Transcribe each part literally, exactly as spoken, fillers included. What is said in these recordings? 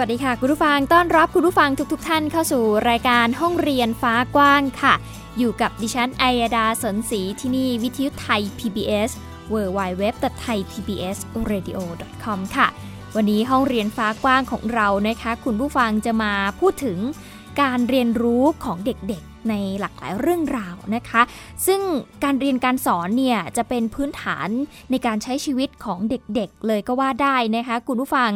สวัสดีค่ะคุณผู้ฟังต้อนรับคุณผู้ฟังทุกๆ ท, ท่านเข้าสู่รายการห้องเรียนฟ้ากว้างค่ะอยู่กับดิฉันอัยดาสนศรีที่นี่วิทยุไทย พี บี เอส ดับเบิลยู ดับเบิลยู ดับเบิลยู ดอท ไทย พี บี เอส เรดิโอ ดอท คอม ค่ะวันนี้ห้องเรียนฟ้ากว้างของเรานะคะคุณผู้ฟังจะมาพูดถึงการเรียนรู้ของเด็กๆในหลากหลายเรื่องราวนะคะซึ่งการเรียนการสอนเนี่ยจะเป็นพื้นฐานในการใช้ชีวิตของเด็กๆเลยก็ว่าได้นะคะคุณผู้ฟัง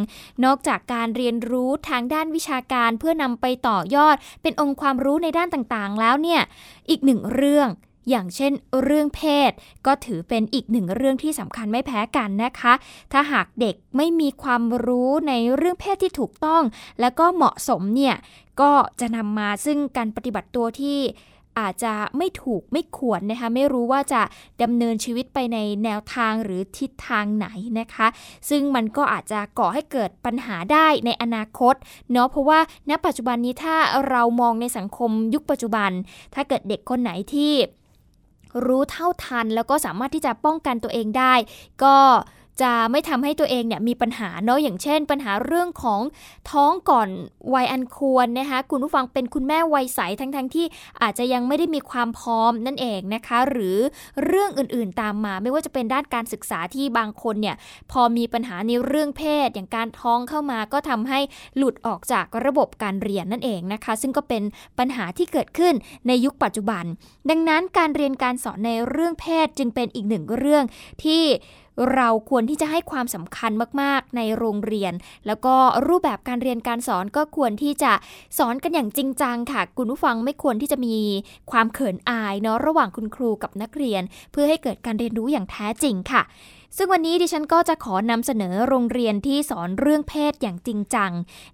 นอกจากการเรียนรู้ทางด้านวิชาการเพื่อนำไปต่อยอดเป็นองค์ความรู้ในด้านต่างๆแล้วเนี่ยอีกหนึ่งเรื่องอย่างเช่นเรื่องเพศก็ถือเป็นอีกหนึ่งเรื่องที่สำคัญไม่แพ้กันนะคะถ้าหากเด็กไม่มีความรู้ในเรื่องเพศที่ถูกต้องแล้วก็เหมาะสมเนี่ยก็จะนำมาซึ่งการปฏิบัติตัวที่อาจจะไม่ถูกไม่ควรนะคะไม่รู้ว่าจะดำเนินชีวิตไปในแนวทางหรือทิศทางไหนนะคะซึ่งมันก็อาจจะก่อให้เกิดปัญหาได้ในอนาคตเนาะเพราะว่าณปัจจุบันนี้ถ้าเรามองในสังคมยุคปัจจุบันถ้าเกิดเด็กคนไหนที่รู้เท่าทันแล้วก็สามารถที่จะป้องกันตัวเองได้ก็จะไม่ทำให้ตัวเองเนี่ยมีปัญหาเนาะอย่างเช่นปัญหาเรื่องของท้องก่อนวัยอันควรนะคะคุณผู้ฟังเป็นคุณแม่วัยใสทั้งๆที่อาจจะยังไม่ได้มีความพร้อมนั่นเองนะคะหรือเรื่องอื่นๆตามมาไม่ว่าจะเป็นด้านการศึกษาที่บางคนเนี่ยพอมีปัญหาในเรื่องเพศอย่างการท้องเข้ามาก็ทำให้หลุดออกจากระบบการเรียนนั่นเองนะคะซึ่งก็เป็นปัญหาที่เกิดขึ้นในยุคปัจจุบันดังนั้นการเรียนการสอนในเรื่องเพศจึงเป็นอีกหนึ่งเรื่องที่เราควรที่จะให้ความสำคัญมากๆในโรงเรียนแล้วก็รูปแบบการเรียนการสอนก็ควรที่จะสอนกันอย่างจริงจังค่ะคุณผู้ฟังไม่ควรที่จะมีความเขินอายเนาะระหว่างคุณครูกับนักเรียนเพื่อให้เกิดการเรียนรู้อย่างแท้จริงค่ะซึ่งวันนี้ดิฉันก็จะขอนำเสนอโรงเรียนที่สอนเรื่องเพศอย่างจริงจัง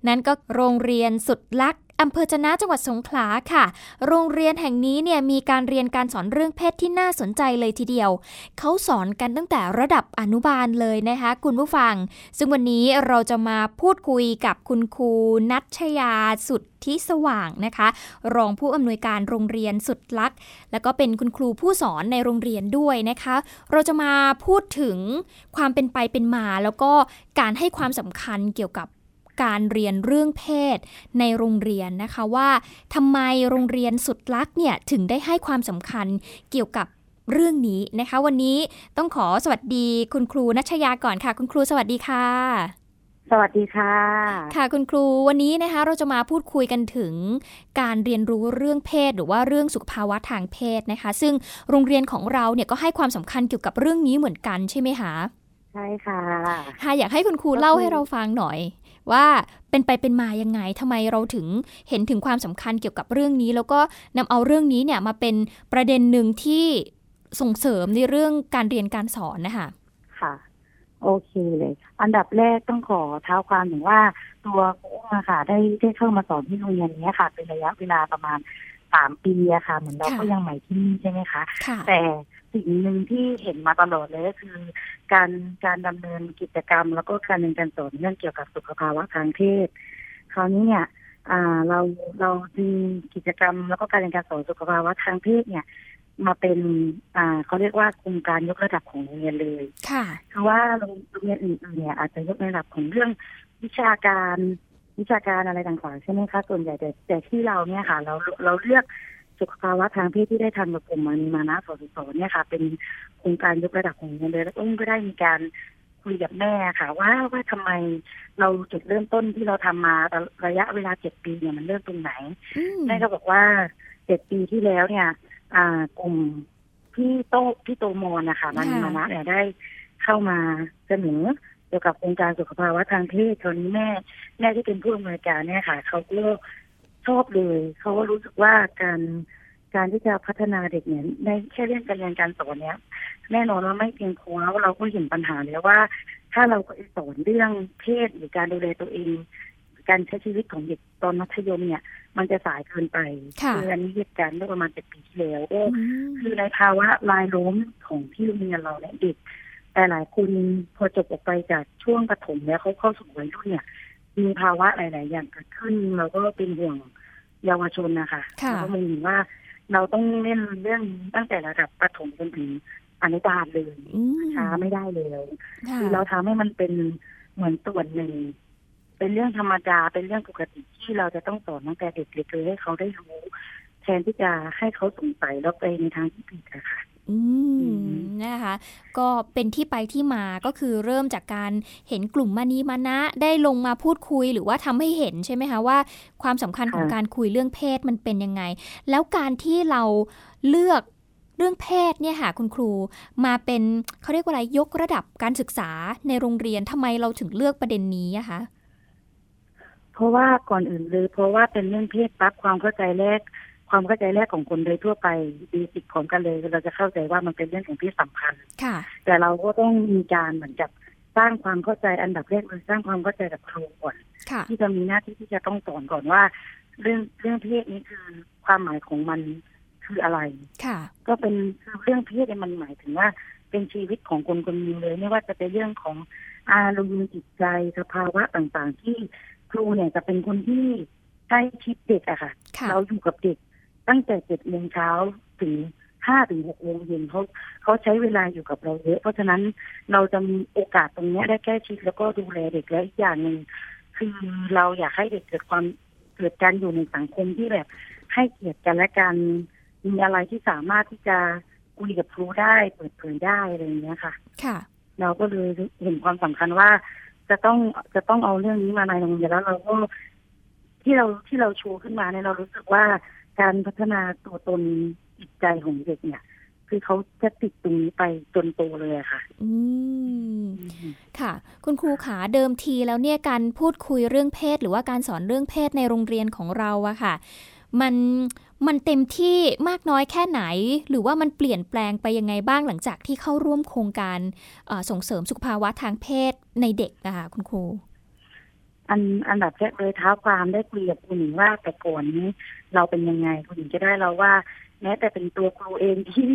นั่นก็โรงเรียนสุดลักษ์อำเภอจะนะจังหวัดสงขลาค่ะโรงเรียนแห่งนี้เนี่ยมีการเรียนการสอนเรื่องเพศที่น่าสนใจเลยทีเดียวเขาสอนกันตั้งแต่ระดับอนุบาลเลยนะคะคุณผู้ฟังซึ่งวันนี้เราจะมาพูดคุยกับคุณครูนัชยาสุดที่สว่างนะคะรองผู้อำนวยการโรงเรียนสุดลักษ์แล้วก็เป็นคุณครูผู้สอนในโรงเรียนด้วยนะคะเราจะมาพูดถึงความเป็นไปเป็นมาแล้วก็การให้ความสำคัญเกี่ยวกับการเรียนเรื่องเพศในโรงเรียนนะคะว่าทำไมโรงเรียนสุดลักษ์เนี่ยถึงได้ให้ความสำคัญเกี่ยวกับเรื่องนี้นะคะวันนี้ต้องขอสวัสดีคุณครูณัชยาก่อนค่ะคุณครูสวัสดีค่ะสวัสดีค่ะค่ะคุณครูวันนี้นะคะเราจะมาพูดคุยกันถึงการเรียนรู้เรื่องเพศหรือว่าเรื่องสุขภาวะทางเพศนะคะซึ่งโรงเรียนของเราเนี่ยก็ให้ความสำคัญเกี่ยวกับเรื่องนี้เหมือนกันใช่ไหมคะใช่ค่ะค่ะอยากให้คุณครูเล่าให้เราฟังหน่อยว่าเป็นไปเป็นมายังไงทำไมเราถึงเห็นถึงความสำคัญเกี่ยวกับเรื่องนี้แล้วก็นำเอาเรื่องนี้เนี่ยมาเป็นประเด็นหนึ่งที่ส่งเสริมในเรื่องการเรียนการสอนนะคะค่ะโอเคเลยอันดับแรกต้องขอเท้าความถึงว่าตัวอุ้มอะค่ะได้ได้เข้ามาสอนที่โรงเรียนนี้ค่ะเป็นระยะเวลาประมาณสามปีอะค่ะเหมือนเราก็ยังใหม่ที่นี่ใช่ไหมคะแต่สิ่งหนึ่งที่เห็นมาตลอดเลยก็คือการการดำเนินกิจกรรมแล้วก็การเรียนการสอนเรื่องเกี่ยวกับสุขภาวะทางเพศคราวนี้เนี่ยเราเรามีกิจกรรมแล้วก็การเรียนการสอนสุขภาวะทางเพศเนี่ยมาเป็นเขาเรียกว่าโครงการยกระดับของโรงเรียนเลยเพราะว่าโรงเรียนอื่นๆเนี่ยอาจจะยกระดับของเรื่องวิชาการวิชาการอะไรต่างๆใช่ไหมคะส่วนใหญ่แต่แต่ที่เราเนี่ยค่ะเราเราเลือกสุขภาวะทางเพศที่ได้ทำกับกลุ่มมานีมานะสสเนี่ยค่ะเป็นโครงการยกระดับของโรงเรียนเลยแล้วก็ได้มีการคุยกับแม่ค่ะว่าว่าทำไมเราจุดเริ่มต้นที่เราทำมาระยะเวลาเจ็ดปีเนี่ยมันเริ่มตรงไหนแม่ก็บอกว่าเจ็ดปีที่แล้วเนี่ยกลุ่มพี่โตพี่โตมอนนะคะมานีมานะเนี่ยได้เข้ามาเสนอ เกี่ยวกับโครงการสุขภาวะทางเพศตอนนี้แม่แม่ที่เป็นผู้อำนวยการเนี่ยค่ะเขาก็ชอบเลยเขาก็รู้สึกว่าการการที่จะพัฒนาเด็กเนี่ยในแค่เรื่องการเรียนการสอนเนี้ยแน่นอนว่าไม่เพียงพอแล้วเราก็เห็นปัญหาแล้วว่าถ้าเราสอนเรื่องเพศหรือการดูแลตัวเองการใช้ชีวิตของเด็กตอนมัธยมเนี่ยมันจะสายเกินไปคืออันนี้เหตุการณ์เมื่อประมาณเจ็ดปีที่แล้วก็คือในภาวะรายล้อมของที่โรงเรียนเราเนี่ยเด็กแต่หลายคนพอจบออกไปจากช่วงประถมแล้วเขาเข้าสู่วัยรุ่นเนี่ยมีภาวะหลายๆอย่างเกิดขึ้นเราก็เป็นห่วงเยาวชนนะคะเราก็มองเห็นว่าเราต้องเล่นเรื่องตั้งแต่ระดับประถมจนถึงอนุบาลเลยช้าไม่ได้เลยคือเราทำให้มันเป็นเหมือนส่วนหนึ่งเป็นเรื่องธรรมดาเป็นเรื่องปกติที่เราจะต้องสอนตั้งแต่เด็กเล็กเลยให้เขาได้รู้แทนที่จะให้เขาสงสัยแล้วไปในทางที่ผิดค่ะอืมนะคะก็เป็นที่ไปที่มาก็คือเริ่มจากการเห็นกลุ่มมานีมานะได้ลงมาพูดคุยหรือว่าทำให้เห็นใช่ไหมคะว่าความสำคัญของการคุยเรื่องเพศมันเป็นยังไงแล้วการที่เราเลือกเรื่องเพศเนี่ยค่ะคุณครูมาเป็นเขาเรียกว่าอะไรยกระดับการศึกษาในโรงเรียนทำไมเราถึงเลือกประเด็นนี้อะคะเพราะว่าก่อนอื่นเลยเพราะว่าเป็นเรื่องเพศปั๊บความเข้าใจแรกความเข้าใจแรกของคนโดยทั่วไปดีสิทธิ์ของกันเลยเราจะเข้าใจว่ามันเป็นเรื่องของเพศสัมพันธ์แต่เราก็ต้องมีการเหมือนกับสร้างความเข้าใจอันดับแรกคือสร้างความเข้าใจกับครูก่อนที่จะมีหน้าที่ที่จะต้องสอนก่อนว่าเรื่องเรื่องเพศนี้คือความหมายของมันคืออะไรก็เป็นเรื่องเพศเนี่ยมันหมายถึงว่าเป็นชีวิตของคนคนนึงเลยไม่ว่าจะเป็นเรื่องของอารมณ์จิตใจสภาวะต่างๆที่ครูเนี่ยจะเป็นคนที่ใกล้ชิดเด็กอะค่ะเราอยู่กับเด็กตั้งแต่เจ็ดโมงเช้าถึงห้าถึงหกโมงเย็นเขาเขาใช้เวลาอยู่กับเราเยอะเพราะฉะนั้นเราจะมีโอกาสตรงนี้ได้ใกล้ชิดแล้วก็ดูแลเด็กและอีกอย่างหนึ่งคือเราอยากให้เด็กเกิดความเกิดการอยู่ในสังคมที่แบบให้เกียรติกันและกันมีอะไรที่สามารถที่จะคุยกับครูได้เปิดเผยได้อะไรอย่างเงี้ยค่ะเราก็เลยเห็นความสำคัญว่าจะต้องจะต้องเอาเรื่องนี้มาในโรงเรียนแล้วเราก็ที่เราที่เราชูขึ้นมาเนี่ยเรารู้สึกว่าการพัฒนาตัวตนจิตใจของเด็กเนี่ยคือเขาจะติดตรงนี้ไปจนโตเลยค่ะอืมค่ะคุณครูขาเดิมทีแล้วเนี่ยการพูดคุยเรื่องเพศหรือว่าการสอนเรื่องเพศในโรงเรียนของเราอะค่ะมันมันเต็มที่มากน้อยแค่ไหนหรือว่ามันเปลี่ยนแปลงไปยังไงบ้างหลังจากที่เข้าร่วมโครงการส่งเสริมสุขภาวะทางเพศในเด็กนะคะคุณครูอันอันดับแรกเลยท้าวความได้คุยกับคุณหญิงว่าแต่ก่อนนี้เราเป็นยังไงคุณหญิงจะได้เราว่าแม้แต่เป็นตัวครูเองที่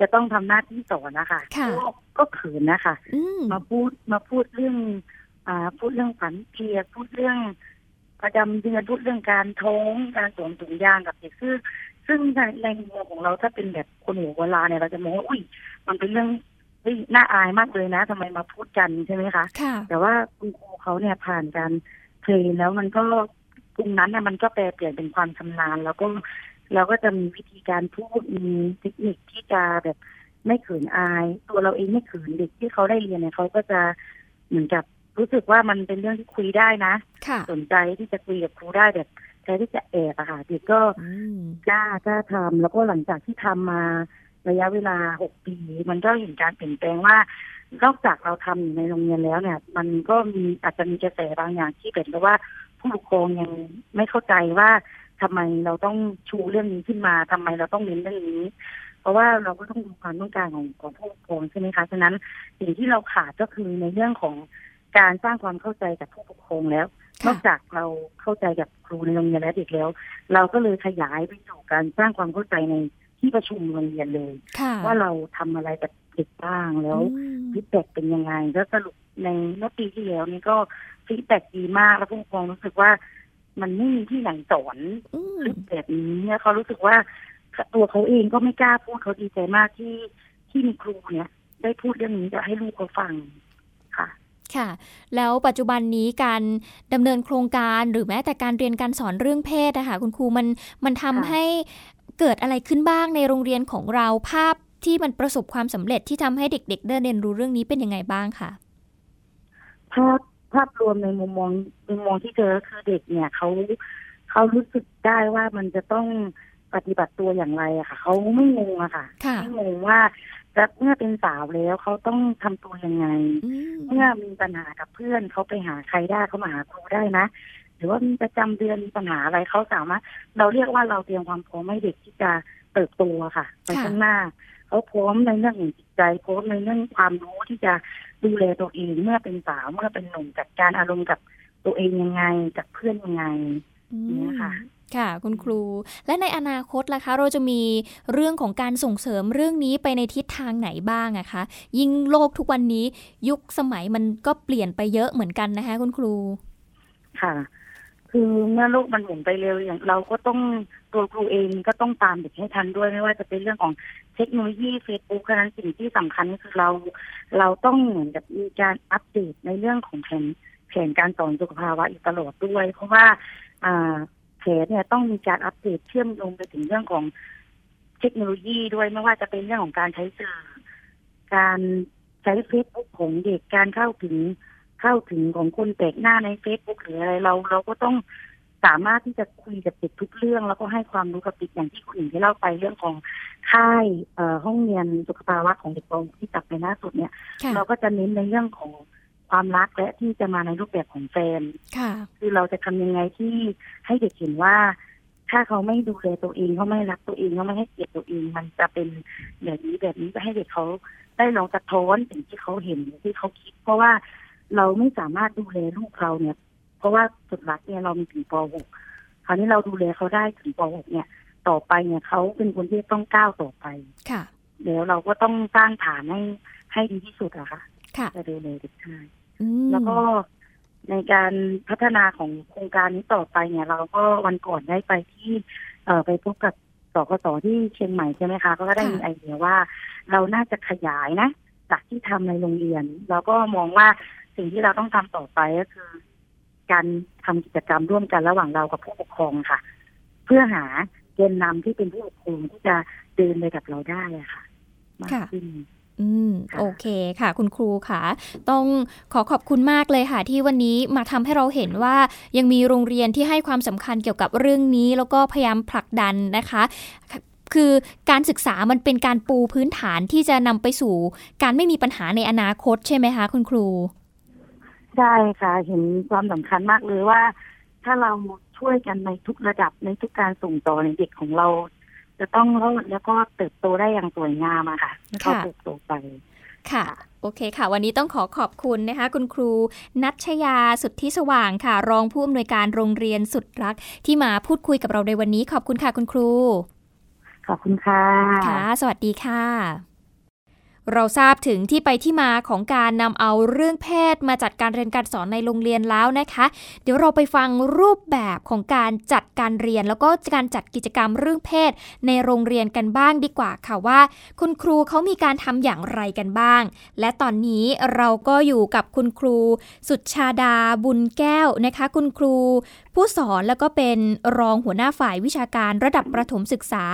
จะต้องทำหน้าที่สอนนะคะก็ก็เขินนะคะมาพูดมาพูดเรื่องอ่าพูดเรื่องฝันเพียรพูดเรื่องประจำเดือนพูดเรื่องการท้องการสวมถุงยางกับเด็กซึ่งซึ่งในในมุมของเราถ้าเป็นแบบคนหัวเวลาเนี่ยเราจะมองว่าอุ้ยมันเป็นเรื่องน่าอายมากเลยนะทำไมมาพูดกันใช่ไหมคะแต่ว่าคุณครูเขาเนี่ยผ่านการเทรนแล้วมันก็ตรงนั้นเนี่ยมันก็แปลเปลี่ยนเป็นความชำนาญแล้วก็เราก็จะมีวิธีการพูดมีเทคนิคที่จะแบบไม่เขินอายตัวเราเองไม่เขินเด็กที่เขาได้เรียนเนี่ยเขาก็จะเหมือนกับรู้สึกว่ามันเป็นเรื่องที่คุยได้นะสนใจที่จะคุยกับครูได้แบบแทนที่จะแอบอะค่ะเด็กก็กล้ากล้าทำแล้วก็หลังจากที่ทำมาระยะเวลาหกปีมันก็เห็นการเปลี่ยนแปลงว่านอกจากเราทำอยู่ในโรงเรียนแล้วเนี่ยมันก็มีอาจจะมีกระแสบางอย่างที่เป็นเพราะว่าผู้ปกครองยังไม่เข้าใจว่าทำไมเราต้องชูเรื่องนี้ขึ้นมาทำไมเราต้องเน้นเรื่องนี้เพราะว่าเราก็ต้องดูความต้องการของของผู้ปกครองใช่ไหมคะฉะนั้นสิ่งที่เราขาดก็คือในเรื่องของการสร้างความเข้าใจกับผู้ปกครองแล้วนอกจากเราเข้าใจกับครูในโรงเรียนและเด็กแล้วเราก็เลยขยายไปสู่การสร้างความเข้าใจในที่ประชุมโรงเรียนเลยว่าเราทำอะไรกับเด็กบ้างแล้วฟีดแบ็กเป็นยังไงแล้วสรุปในเมื่อปีที่แล้วนี่ก็ฟีดแบ็กดีมากแล้วผู้ปกครองรู้สึกว่ามันไม่มีที่ไหนสอนแบบนี้เขารู้สึกว่าตัวเขาเองก็ไม่กล้าพูดเขาดีใจมากที่ที่มีครูเนี่ยได้พูดเรื่องนี้จะให้ลูกเขาฟังค่ะค่ะแล้วปัจจุบันนี้การดำเนินโครงการหรือแม้แต่การเรียนการสอนเรื่องเพศนะคะคุณครูมันมันทำให้เกิดอะไรขึ้นบ้างในโรงเรียนของเราภาพที่มันประสบความสำเร็จที่ทำให้เด็กๆได้เรียนรู้เรื่องนี้เป็นยังไงบ้างคะภาพภาพรวมในมุมมองมุมมองที่เจอคือเด็กเนี่ยเขาเขารู้สึกได้ว่ามันจะต้อง ปฏิบัติตัวอย่างไรอะค่ะเขาไม่งงอะค่ะไม่งงว่าเมื่อเป็นสาวแล้วเขาต้องทำตัวยังไงเมื่อมีปัญหากับเพื่อนเขาไปหาใครได้เขามาหาครูได้นะหรือว่ามีประจำเดือนปัญหาอะไรเขาสามารถเราเรียกว่าเราเตรียมความพร้อมให้เด็กที่จะเติบโตค่ะไปข้างหน้าเขาพร้อมในเรื่องจิตใจพร้อมในเรื่องความรู้ที่จะดูแลตัวเองเมื่อเป็นสาวเมื่อเป็นหนุ่มจัดการอารมณ์กับตัวเองยังไงกับเพื่อนยังไงนี่ค่ะค่ะคุณครูและในอนาคตล่ะคะเราจะมีเรื่องของการส่งเสริมเรื่องนี้ไปในทิศทางไหนบ้างอะคะยิ่งโลกทุกวันนี้ยุคสมัยมันก็เปลี่ยนไปเยอะเหมือนกันนะคะคุณครูค่ะคือเมื่อโลกมันหมุนไปเร็วอย่างเราก็ต้องตัวครูเองก็ต้องตามเด็กให้ทันด้วยไม่ว่าจะเป็นเรื่องของเทคโนโลยี Facebook เพราะฉะนั้นสิ่งที่สำคัญคือเราเราต้องเหมือนกับมีการอัปเดตในเรื่องของแผนแผนการสอนสุขภาวะอยู่ตลอดด้วยเพราะว่าอ่าแผนเนี่ยต้องมีการอัปเดตเชื่อมโยงไปถึงเรื่องของเทคโนโลยีด้วยไม่ว่าจะเป็นเรื่องของการใช้สื่อการใช้ Facebook ของเด็กการเข้าถึงเข้าถึงของคนแปลกหน้าใน Facebook หรืออะไรเราเราก็ต้องสามารถที่จะคุยกับเด็กทุกเรื่องแล้วก็ให้ความรู้กับเด็กอย่างที่คุณหญิงได้เล่าไปเรื่องของค่ายห้องเรียนสุขภาวะของเด็กที่จัดไปล่าสุดเนี่ยเราก็จะเน้นในเรื่องของความรักและที่จะมาในรูปแบบของแฟนคือเราจะทำยังไงที่ให้เด็กเห็นว่าถ้าเขาไม่ดูแลตัวเองเขาไม่รักตัวเองเขาไม่ให้เกียรติตัวเองมันจะเป็นแบบนี้แบบนี้จะให้เด็กเขาได้ลองสะท้อนสิ่งที่เขาเห็นที่เขาคิดเพราะว่าเราไม่สามารถดูแลลูกเราเนี่ยเพราะว่าสุดรักเนี่ยเรามีถึงป หก คราวนี้เราดูแลเขาได้ถึงป หกเนี่ยต่อไปเนี่ยเขาเป็นคนที่ต้องก้าวต่อไปค่ะแล้วเราก็ต้องสร้างฐานให้ให้ดีที่สุดอะค่ะค่ะจะดูแลเด็กได้แล้วก็ในการพัฒนาของโครงการนี้ต่อไปเนี่ยเราก็วันก่อนได้ไปที่เอ่อไปพบกับสกส.ที่เชียงใหม่ใช่ไหมคะก็ได้มีไอเดียว่าเราน่าจะขยายนะจากที่ทำในโรงเรียนเราก็มองว่าสิ่งที่เราต้องทำต่อไปก็คือการทำกิจกรรมร่วมกันระหว่างเรากับผู้ปกครองค่ะเพื่อหาแกนนำที่เป็นผู้ปกครองที่จะเดินไปกับเราได้ค่ะมากขึ้นอืมโอเคค่ะคุณครูค่ะต้องขอขอบคุณมากเลยค่ะที่วันนี้มาทำให้เราเห็นว่ายังมีโรงเรียนที่ให้ความสำคัญเกี่ยวกับเรื่องนี้แล้วก็พยายามผลักดันนะคะคือการศึกษามันเป็นการปูพื้นฐานที่จะนำไปสู่การไม่มีปัญหาในอนาคตใช่ไหมคะคุณครูใช่ค่ะเห็นความสำคัญมากเลยว่าถ้าเราช่วยกันในทุกระดับในทุกการส่งต่อในเด็กของเราจะต้องรอดแล้วก็เติบโตได้อย่างสวยงามอะค่ะเขาเติบโตไปค่ะโอเคค่ะวันนี้ต้องขอขอบคุณนะคะคุณครูนัชยาสุทธิสว่างค่ะรองผู้อำนวยการโรงเรียนสุดรักที่มาพูดคุยกับเราในวันนี้ขอบคุณค่ะคุณครูขอบคุณค่ะค่ะสวัสดีค่ะเราทราบถึงที่ไปที่มาของการนำเอาเรื่องเพศมาจัดการเรียนการสอนในโรงเรียนแล้วนะคะเดี๋ยวเราไปฟังรูปแบบของการจัดการเรียนแล้วก็การจัดกิจกรรมเรื่องเพศในโรงเรียนกันบ้างดีกว่าค่ะว่าคุณครูเขามีการทำอย่างไรกันบ้างและตอนนี้เราก็อยู่กับคุณครูสุชาดาบุญแก้วนะคะคุณครูผู้สอนแล้วก็เป็นรองหัวหน้าฝ่ายวิชาการระดับประถมศึกษา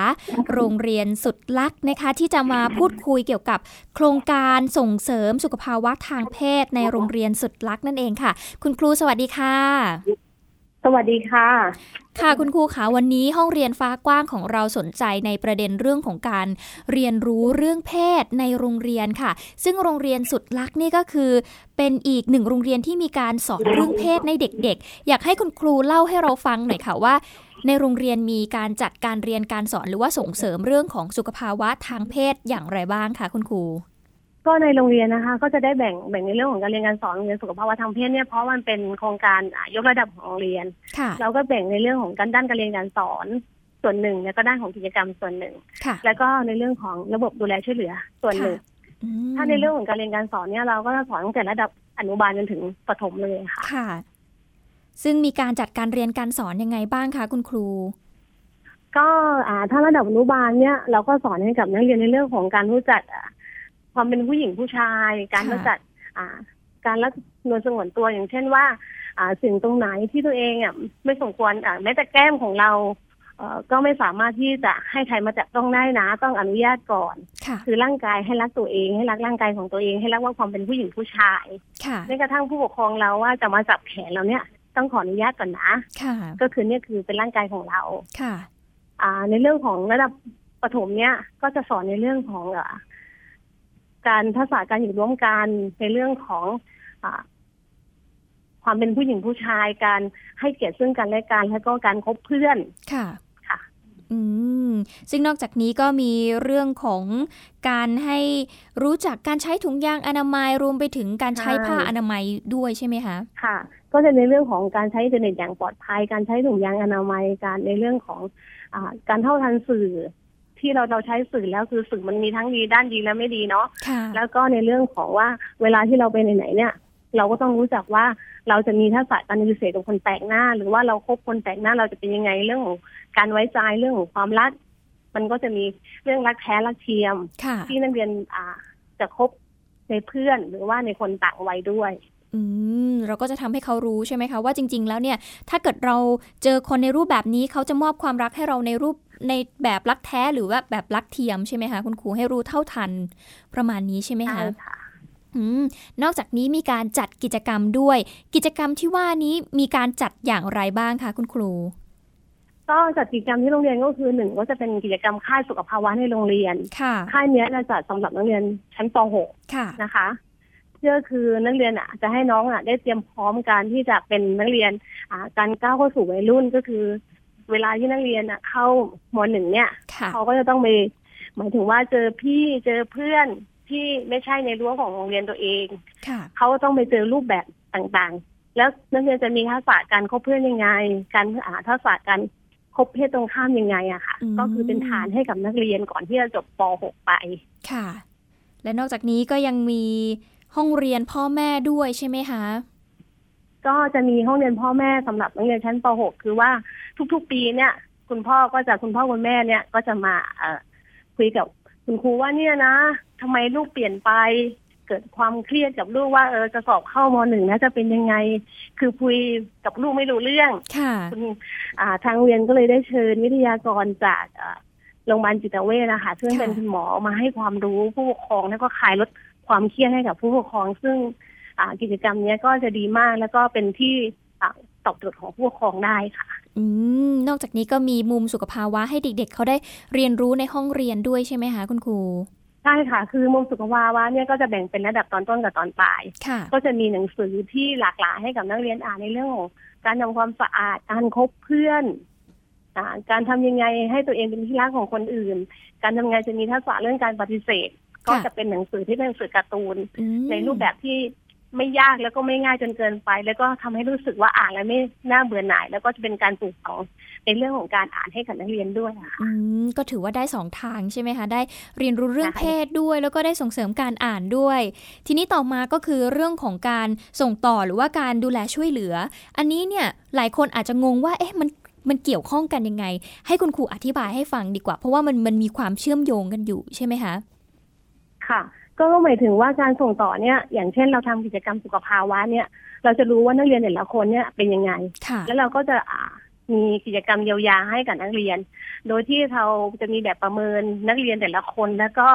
โรงเรียนสุดรักนะคะที่จะมาพูดคุยเกี่ยวกับโครงการส่งเสริมสุขภาวะทางเพศในโรงเรียนสุดรักนั่นเองค่ะคุณครูสวัสดีค่ะสวัสดีค่ะค่ะคุณครูคะวันนี้ห้องเรียนฟ้ากว้างของเราสนใจในประเด็นเรื่องของการเรียนรู้เรื่องเพศในโรงเรียนค่ะซึ่งโรงเรียนสุดรักนี่ก็คือเป็นอีกหนึ่งโรงเรียนที่มีการสอนเรื่องเพศในเด็กๆอยากให้คุณครูเล่าให้เราฟังหน่อยค่ะว่าในโรงเรียนมีการจัดการเรียนการสอนหรือว่าส่งเสริมเรื่องของสุขภาวะทางเพศอย่างไรบ้างคะคุณครูก็ในโรงเรียนนะคะก็จะได้แบ่งแบ่งในเรื่องของการเรียนการสอนโรงเรียนสุขภาวะทางเพศเนี่ยเพราะมันเป็นโครงการยกระดับของโรงเรียนเราก็แบ่งในเรื่องของการด้านการเรียนการสอนส่วนหนึ่งแล้วก็ด้านของกิจกรรมส่วนหนึ่งแล้วก็ในเรื่องของระบบดูแลช่วยเหลือส่วนหนึ่งถ้าในเรื่องของการเรียนการสอนเนี่ยเราก็สอนตั้งแต่ระดับอนุบาลจนถึงประถมเลยค่ะซึ่งมีการจัดการเรียนการสอนยังไงบ้างคะคุณครูก็ถ้าระดับอนุบาลเนี่ยเราก็สอนให้กับนักเรียนในเรื่องของการรู้จักความเป็นผู้หญิงผู้ชายการรู้จักการรักนวลสงวนตัวอย่างเช่นว่าสิ่งตรงไหนที่ตัวเองอ่ะไม่สมควรแม้แต่แก้มของเราก็ไม่สามารถที่จะให้ใครมาจับต้องได้นะต้องอนุญาตก่อนคือร่างกายให้รักตัวเองให้รักร่างกายของตัวเองให้รักว่าความเป็นผู้หญิงผู้ชายแม้กระทั่งผู้ปกครองเราว่าจะมาจับแขนเราเนี่ยต้องขออนุญาตก่อนนะก็คือเนี่ยคือเป็นร่างกายของเรา ในเรื่องของระดับประถมเนี่ยก็จะสอนในเรื่องของการทักษะการอยู่ร่วมกันในเรื่องของความเป็นผู้หญิงผู้ชายการให้เกียรติซึ่งกันและกันแล้วก็การคบเพื่อนค่ะค่ะอืมซึ่งนอกจากนี้ก็มีเรื่องของการให้รู้จักการใช้ถุงยางอนามัยรวมไปถึงการใช้ผ้าอนามัยด้วยใช่ไหมคะค่ะก็จะในเรื่องของการใช้อินเทอร์เน็ตอย่างปลอดภัยการใช้ถุงยางอนามัยการในเรื่องของอ่าการเท่าทันสื่อที่เราเราใช้สื่อแล้วคือสื่อมันมีทั้งดีด้านดีและไม่ดีเนาะแล้วก็ในเรื่องของว่าเวลาที่เราไปไหนๆเนี่ยเราก็ต้องรู้จักว่าเราจะมีทักษะการสื่อสารกับคนแปลกหน้าหรือว่าเราคบคนแปลกหน้าเราจะเป็นยังไงเรื่องของการไว้ใจเรื่องของความรักมันก็จะมีเรื่องรักแท้รักเทียมที่นักเรียนอ่าจะคบในเพื่อนหรือว่าในคนต่างวัยด้วยอืมเราก็จะทำให้เขารู้ใช่ไหมคะว่าจริงๆแล้วเนี่ยถ้าเกิดเราเจอคนในรูปแบบนี้เขาจะมอบความรักให้เราในรูปในแบบรักแท้หรือว่าแบบรักเทียมใช่ไหมคะคุณครูให้รู้เท่าทันประมาณนี้ใช่ไหมคะนอกจากนี้มีการจัดกิจกรรมด้วยกิจกรรมที่ว่านี้มีการจัดอย่างไรบ้างคะคุณครูก็จัดกิจกรรมที่โรงเรียนก็คือหนึ่งก็จะเป็นกิจกรรมค่ายสุขภาวะในโรงเรียนค่ายนี้เราจัดสำหรับนักเรียนชั้นป.หก นะคะก็คือนักเรียนอ่ะจะให้น้องอ่ะได้เตรียมพร้อมการที่จะเป็นนักเรียนการก้าวเข้าสู่วัยรุ่นก็คือเวลาที่นักเรียนอ่ะเข้าม.หนึ่ง เนี่ยเขาก็จะต้องไปหมายถึงว่าเจอพี่เจอเพื่อนที่ไม่ใช่ในรั้วของโรงเรียนตัวเองเขาต้องไปเจอรูปแบบต่างๆแล้วนักเรียนจะมีทักษะการคบเพื่อนยังไงการอ่าทักษะการคบเพศตรงข้ามยังไงอะค่ะก็คือเป็นฐานให้กับนักเรียนก่อนที่จะจบป.หก ไปค่ะและนอกจากนี้ก็ยังมีห้องเรียนพ่อแม่ด้วยใช่ไหมคะก็จะมีห้องเรียนพ่อแม่สำหรับนักเรียนชั้นป.หก คือว่าทุกๆปีเนี่ยคุณพ่อก็จะคุณพ่อคุณแม่เนี่ยก็จะมาคุยกับคุณครูว่าเนี่ยนะทำไมลูกเปลี่ยนไปเกิดความเครียดกับลูกว่าเออจะสอบเข้าม.หนึ่ง นะจะเป็นยังไงคือคุยกับลูกไม่รู้เรื่องค่ะทางโรงเรียนก็เลยได้เชิญวิทยากรจากโรงพยาบาลจิตเวชนะคะซึ่งเป็นคุณหมอมาให้ความรู้ผู้ปกครองแล้วก็คลายลดความเครียดให้กับผู้ปกครองซึ่งกิจกรรมนี้ก็จะดีมากแล้วก็เป็นที่ตอบโจทย์ของผู้ปกครองได้ค่ะอืมนอกจากนี้ก็มีมุมสุขภาวะให้เด็กๆ เ, เขาได้เรียนรู้ในห้องเรียนด้วยใช่ไหมคะคุณครูใช่ค่ะคือมุมสุขภาวะเนี่ยก็จะแบ่งเป็นระดับตอนต้นกับตอนปลายก็จะมีหนังสือที่หลากหลายให้กับนักเรียนอ่านในเรื่องของการทำความสะอาดการคบเพื่อนการทำยังไงให้ตัวเองเป็นที่รักของคนอื่นการทำงานจะมีทักษะเรื่องการปฏิเสธก็จะเป็นหนังสือที่เป็นหนังสือการ์ตูนในรูปแบบที่ไม่ยากแล้วก็ไม่ง่ายจนเกินไปแล้วก็ทำให้รู้สึกว่าอ่านแล้วไม่น่าเบื่อหน่ายแล้วก็จะเป็นการปลูกฝังในเรื่องของการอ่านให้กับนักเรียนด้วยค่ะอืมก็ถือว่าได้สองทางใช่ไหมคะได้เรียนรู้เรื่องเพศด้วยแล้วก็ได้ส่งเสริมการอ่านด้วยทีนี้ต่อมาก็คือเรื่องของการส่งต่อหรือว่าการดูแลช่วยเหลืออันนี้เนี่ยหลายคนอาจจะงงว่าเอ๊ะมันมันเกี่ยวข้องกันยังไงให้คุณครูอธิบายให้ฟังดีกว่าเพราะว่ามันมันมีความเชื่อมโยงกันอยู่ใช่ไหมคะค่ะก็หมายถึงว่าการส่งต่อเนี่ยอย่างเช่นเราทำกิจกรรมสุขภาวะเนี่ยเราจะรู้ว่านักเรียนแต่ละคนเนี่ยเป็นยังไงแล้วเราก็จะมีกิจกรรมเยียวยาให้กับนักเรียนโดยที่เราจะมีแบบประเมินนักเรียนแต่ละคนแล้วก็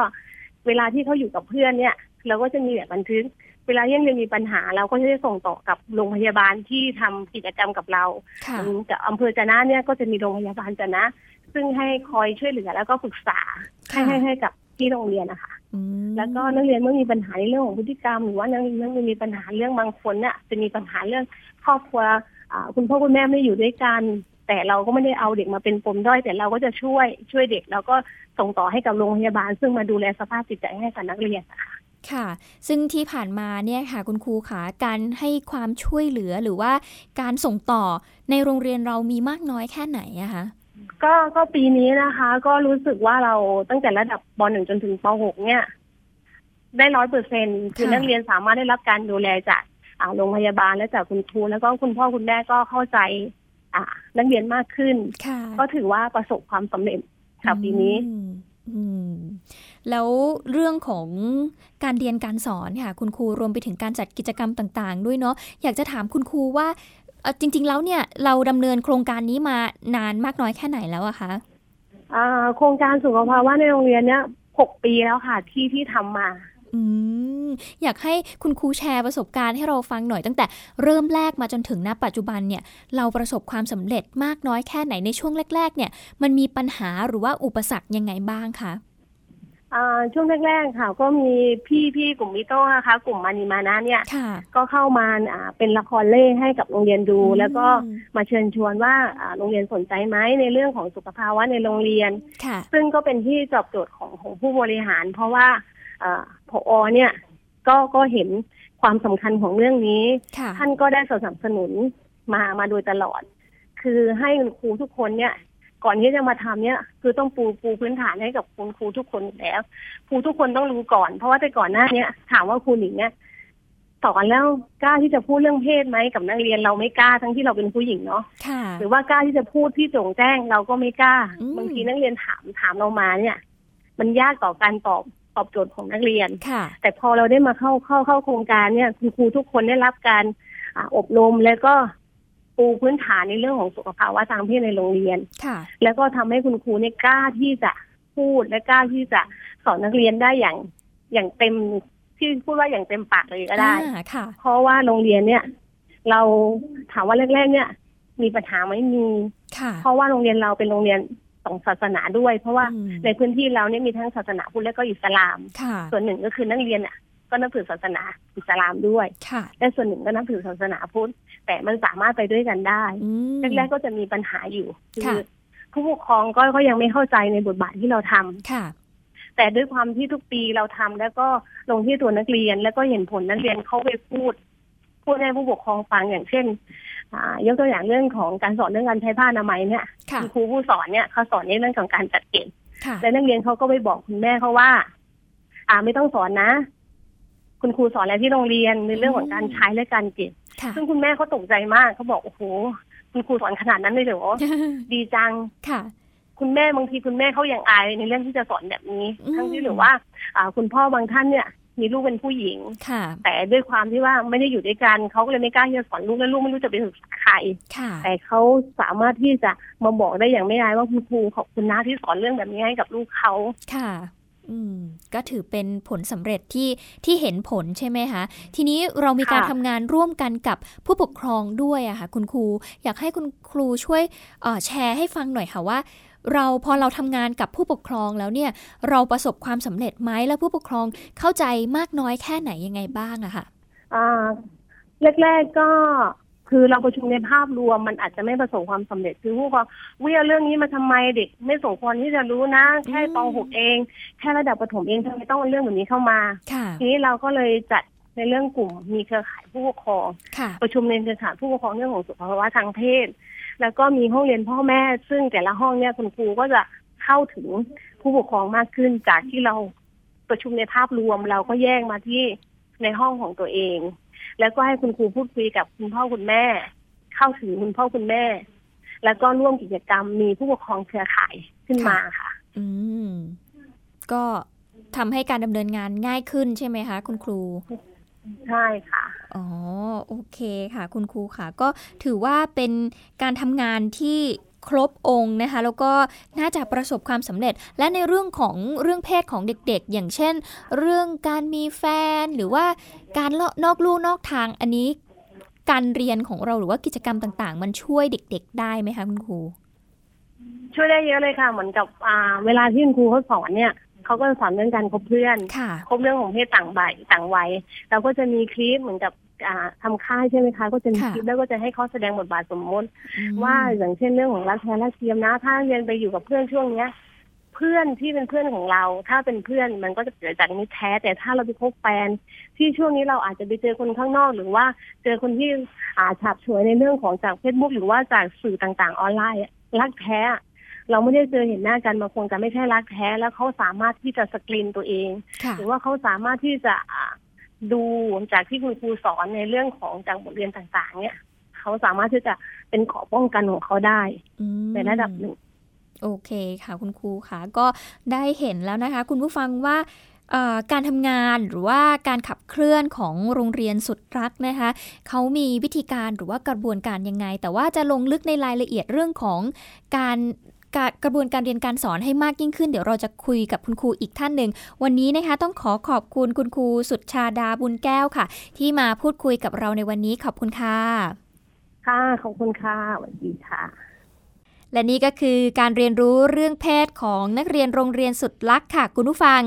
เวลาที่เขาอยู่กับเพื่อนเนี่ยเราก็จะมีแบบบันทึกเวลาที่นักเรียนมีปัญหาเราก็จะได้ส่งต่อกับโรงพยาบาลที่ทำกิจกรรมกับเรากับอำเภอจะนะเนี่ยก็จะมีโรงพยาบาลจะนะซึ่งให้คอยช่วยเหลือแล้วก็ปรึกษาให้ให้กับที่โรงเรียนนะคะแล้วก็นักเรียนเมื่อมีปัญหาในเรื่องของพฤติกรรมหรือว่านักเรียนมีปัญหาเรื่องบางคนเนี่ยจะมีปัญหาเรื่องครอบครัวคุณพ่อคุณแม่ไม่อยู่ด้วยกันแต่เราก็ไม่ได้เอาเด็กมาเป็นปมด้อยแต่เราก็จะช่วยช่วยเด็กแล้วก็ส่งต่อให้กับโรงพยาบาลซึ่งมาดูแลสภาพจิตใจให้กับนักเรียนค่ะค่ะซึ่งที่ผ่านมาเนี่ยค่ะคุณครูคะการให้ความช่วยเหลือหรือว่าการส่งต่อในโรงเรียนเรามีมากน้อยแค่ไหนอะคะก็ก็ปีนี้นะคะก็รู้สึกว่าเราตั้งแต่ระดับป.หนึ่งจนถึงป.หกเนี่ยได้ ร้อยเปอร์เซ็นต์ คือนักเรียนสามารถได้รับการดูแลจากโรงพยาบาลและจากคุณครูแล้วก็คุณพ่อคุณแม่ก็เข้าใจนักเรียนมากขึ้นก็ถือว่าประสบความสำเร็จค่ะปีนี้แล้วเรื่องของการเรียนการสอนค่ะคุณครูรวมไปถึงการจัดกิจกรรมต่างๆด้วยเนาะอยากจะถามคุณครูว่าจริงๆแล้วเนี่ยเราดำเนินโครงการนี้มานานมากน้อยแค่ไหนแล้วอะคะโครงการสุขภาวะในโรงเรียนเนี่ยหกปีแล้วค่ะที่ที่ทำมา อืมอยากให้คุณครูแชร์ประสบการณ์ให้เราฟังหน่อยตั้งแต่เริ่มแรกมาจนถึงณปัจจุบันเนี่ยเราประสบความสำเร็จมากน้อยแค่ไหนในช่วงแรกๆเนี่ยมันมีปัญหาหรือว่าอุปสรรคยังไงบ้างคะอ่าช่วงแรกๆค่ะก็มีพี่ๆกลุ่มมิโต้นะคะกลุ่มมานิมานะเนี่ยก็เข้ามาอ่าเป็นละครเล่ให้กับโรงเรียนดูแล้วก็มาเชิญชวนว่าอ่าโรงเรียนสนใจไหมในเรื่องของสุขภาวะในโรงเรียนซึ่งก็เป็นที่ตอบโจทย์ของของผู้บริหารเพราะว่าอ่าผอ.เนี่ยก็ก็เห็นความสำคัญของเรื่องนี้ท่านก็ได้สนับสนุนมามาโดยตลอดคือให้ครูทุกคนเนี่ยก่อนที่จะมาทำเนี่ยคือต้องปูปูพื้นฐานให้กับคุณครูทุกคนแล้วครูทุกคนต้องรู้ก่อนเพราะว่าแต่ก่อนหน้านี้ถามว่าครูหนิงเนี่ยสอนแล้วกล้าที่จะพูดเรื่องเพศไหมกับนักเรียนเราไม่กล้าทั้งที่เราเป็นผู้หญิงเนาะหรือว่ากล้าที่จะพูดที่โจ่งแจ้งเราก็ไม่กล้าบางทีนักเรียนถามถามเรามาเนี่ยมันยากต่อการตอบตอบโจทย์ของนักเรียนแต่พอเราได้มาเข้าเข้าเข้าโครงการเนี่ยคุณครูทุกคนได้รับการอบรมแล้วก็ปูพื้นฐานในเรื่องของสุขภาวะทางเพศในโรงเรียนแล้วก็ทำให้คุณครูเนี่ยกล้าที่จะพูดและกล้าที่จะสอนนักเรียนได้อย่างอย่างเต็มที่พูดว่าอย่างเต็มปากเลยก็ได้เพราะว่าโรงเรียนเนี่ยเราถามว่าแรกๆเนี่ยมีปัญหาไหมมีเพราะว่าโรงเรียนเราเป็นโรงเรียนสองศาสนาด้วยเพราะว่าในพื้นที่เราเนี่ยมีทั้งศาสนาพุทธและก็อิสลามส่วนหนึ่งก็คือนักเรียนอ่ะก็นับถือศาสนาอิสลามด้วยและส่วนหนึ่งก็นับถือศาสนาพุทธแต่มันสามารถไปด้วยกันได้แรกๆก็จะมีปัญหาอยู่คือผู้ปกครองก็ก็ยังไม่เข้าใจในบทบาทที่เราทำแต่ด้วยความที่ทุกปีเราทำแล้วก็ลงที่ตัวนักเรียนแล้วก็เห็นผลนักเรียนเขาไปพูดพูดให้ผู้ปกครองฟังอย่างเช่นยกตัวอย่างเรื่องของการสอนเรื่องการใช้ผ้าอนามัยเนี่ยครูผู้สอนเนี่ยเขาสอนในเรื่องของการจัดเก็บและนักเรียนเขาก็ไปบอกคุณแม่เขาว่าอ่าไม่ต้องสอนนะคุณครูสอนอะไรที่โรงเรียนในเรื่องของการใช้และการเก็บซึ่งคุณแม่เขาตกใจมากเขาบอกโอ้โหคุณครูสอนขนาดนั้นเลยเหรอ ดีจังค่ะคุณแม่บางทีคุณแม่เขายังอายในเรื่องที่จะสอนแบบนี้ทั้งที่หรือว่าคุณพ่อบางท่านเนี่ยมีลูกเป็นผู้หญิงแต่ด้วยความที่ว่าไม่ได้อยู่ด้วยกันเขาก็เลยไม่กล้าที่จะสอนลูกและลูกไม่รู้จะไปถึงใครแต่เขาสามารถที่จะมาบอกได้อย่างไม่อายว่าคุณครูขอบคุณนะที่สอนเรื่องแบบนี้ให้กับลูกเขาอืมก็ถือเป็นผลสำเร็จที่ที่เห็นผลใช่ไหมคะทีนี้เรามีการทำงานร่วมกันกับผู้ปกครองด้วยอะค่ะคุณครูอยากให้คุณครูช่วยเอ่อแชร์ให้ฟังหน่อยค่ะว่าเราพอเราทำงานกับผู้ปกครองแล้วเนี่ยเราประสบความสำเร็จไหมและผู้ปกครองเข้าใจมากน้อยแค่ไหนยังไงบ้างอะค่ะอ่าแรกๆก็คือเราประชุมในภาพรวมมันอาจจะไม่ประสบความสำเร็จคือพวกเราวิ่งเรื่องนี้มาทำไมเด็กไม่สมควรที่จะรู้นะแค่ป.หก เองแค่ระดับประถมเองทำไมต้องเอาเรื่องแบบนี้เข้ามาทีนี้เราก็เลยจัดในเรื่องกลุ่มมีเครือข่ายผู้ปกครองประชุมในเครือข่ายผู้ปกครองเรื่องของสุขภาวะทางเพศแล้วก็มีห้องเรียนพ่อแม่ซึ่งแต่ละห้องเนี่ยคุณครูก็จะเข้าถึงผู้ปกครองมากขึ้นจากที่เราประชุมในภาพรวมเราก็แยกมาที่ในห้องของตัวเองแล้วก็ให้คุณครูพูดคุยกับคุณพ่อคุณแม่เข้าถึงคุณพ่อคุณแม่แล้วก็ร่วมกิจกรรมมีผู้ปกครองเครือข่ายขึ้นมาค่ะอืมก็ทำให้การดำเนินงานง่ายขึ้นใช่ไหมคะคุณครูใช่ค่ะอ๋อโอเคค่ะคุณครูค่ะก็ถือว่าเป็นการทำงานที่ครบองค์นะคะแล้วก็น่าจะประสบความสำเร็จและในเรื่องของเรื่องเพศของเด็กๆอย่างเช่นเรื่องการมีแฟนหรือว่าการนอกลู่นอกทางอันนี้การเรียนของเราหรือว่ากิจกรรมต่างๆมันช่วยเด็กๆได้ไหมคะคุณครูช่วยได้เยอะเลยค่ะเหมือนกับเวลาที่คุณครูเขาสอนเนี่ยเขาก็สอนเรื่องการคบเพื่อนคบเรื่องของเพศต่างใบต่างวัยเราก็จะมีคลิปเหมือนกับทำค่ายใช่ไหมคะก็จะมีคลิปแล้วก็จะให้เขาแสดงบทบาทสมมติว่าอย่างเช่นเรื่องของรักแท้รักเทียมนะถ้าเรียนไปอยู่กับเพื่อนช่วงเนี้ยเพื่อนที่เป็นเพื่อนของเราถ้าเป็นเพื่อนมันก็จะเกิดจากมิตรแท้แต่ถ้าเราไปคบแฟนที่ช่วงนี้เราอาจจะไปเจอคนข้างนอกหรือว่าเจอคนที่อาจฉาบฉวยในเรื่องของจากเฟซบุ๊กหรือว่าจากสื่อต่างๆออนไลน์รักแท้เราไม่ได้เจอเห็นหน้ากันมาคงจะไม่ใช่รักแท้แล้วเขาสามารถที่จะสกรีนตัวเองหรือว่าเขาสามารถที่จะดูจากที่คุณครูสอนในเรื่องของจากบทเรียนต่างๆเนี่ยเขาสามารถที่จะเป็นขอป้องกันของเขาได้ในระดับหนึ่งโอเคค่ะคุณครูค่ะก็ได้เห็นแล้วนะคะคุณผู้ฟังว่าการทำงานหรือว่าการขับเคลื่อนของโรงเรียนสุดรักนะคะเขามีวิธีการหรือว่ากระบวนการยังไงแต่ว่าจะลงลึกในรายละเอียดเรื่องของการ กระบวนการเรียนการสอนให้มากยิ่งขึ้นเดี๋ยวเราจะคุยกับคุณครูอีกท่านหนึ่งวันนี้นะคะต้องขอขอบคุณคุณครูสุชาดาบุญแก้วค่ะที่มาพูดคุยกับเราในวันนี้ขอบคุณค่ะค่ะขอบคุณค่ะสวัสดีค่ะและนี่ก็คือการเรียนรู้เรื่องเพศของนักเรียนโรงเรียนสุดลักษ์ค่ะคุณผู้ฟัง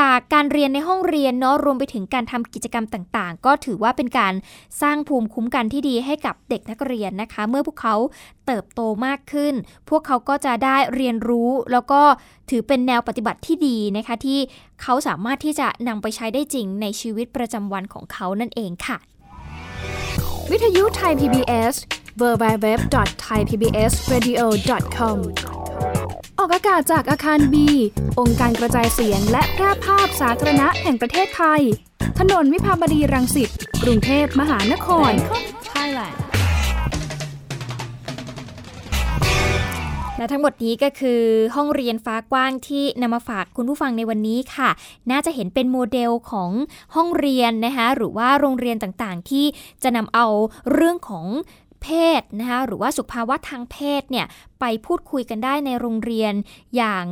จากการเรียนในห้องเรียนเนาะรวมไปถึงการทำกิจกรรมต่างๆก็ถือว่าเป็นการสร้างภูมิคุ้มกันที่ดีให้กับเด็กนักเรียนนะคะเมื่อพวกเขาเติบโตมากขึ้นพวกเขาก็จะได้เรียนรู้แล้วก็ถือเป็นแนวปฏิบัติที่ดีนะคะที่เขาสามารถที่จะนำไปใช้ได้จริงในชีวิตประจำวันของเขานั่นเองค่ะวิทยุไทย พี บี เอส ดับเบิลยู ดับเบิลยู ดับเบิลยู ดอท ไทย พี บี เอส เรดิโอ ดอท คอม ออกอากาศจากอาคาร B องค์การกระจายเสียงและแพร่ภาพสาธารณะแห่งประเทศไทยถนนวิภาวดีรังสิตกรุงเทพมหานครและทั้งหมดนี้ก็คือห้องเรียนฟ้ากว้างที่นำมาฝากคุณผู้ฟังในวันนี้ค่ะน่าจะเห็นเป็นโมเดลของห้องเรียนนะคะหรือว่าโรงเรียนต่างๆที่จะนำเอาเรื่องของเพศนะคะหรือว่าสุขภาวะทางเพศเนี่ยไปพูดคุยกันได้ในโรงเรียนอย่าง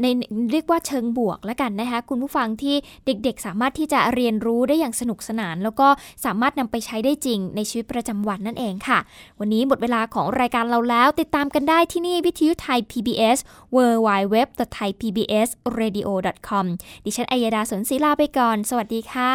ในเรียกว่าเชิงบวกแล้วกันนะคะคุณผู้ฟังที่เด็กๆสามารถที่จะเรียนรู้ได้อย่างสนุกสนานแล้วก็สามารถนำไปใช้ได้จริงในชีวิตประจำวันนั่นเองค่ะวันนี้หมดเวลาของรายการเราแล้วติดตามกันได้ที่นี่วิทยุไทย พี บี เอส ดับเบิลยู ดับเบิลยู ดับเบิลยู ดอท ไทย พี บี เอส เรดิโอ ดอท คอม ดิฉันอัยดาสนศิลาไปก่อนสวัสดีค่ะ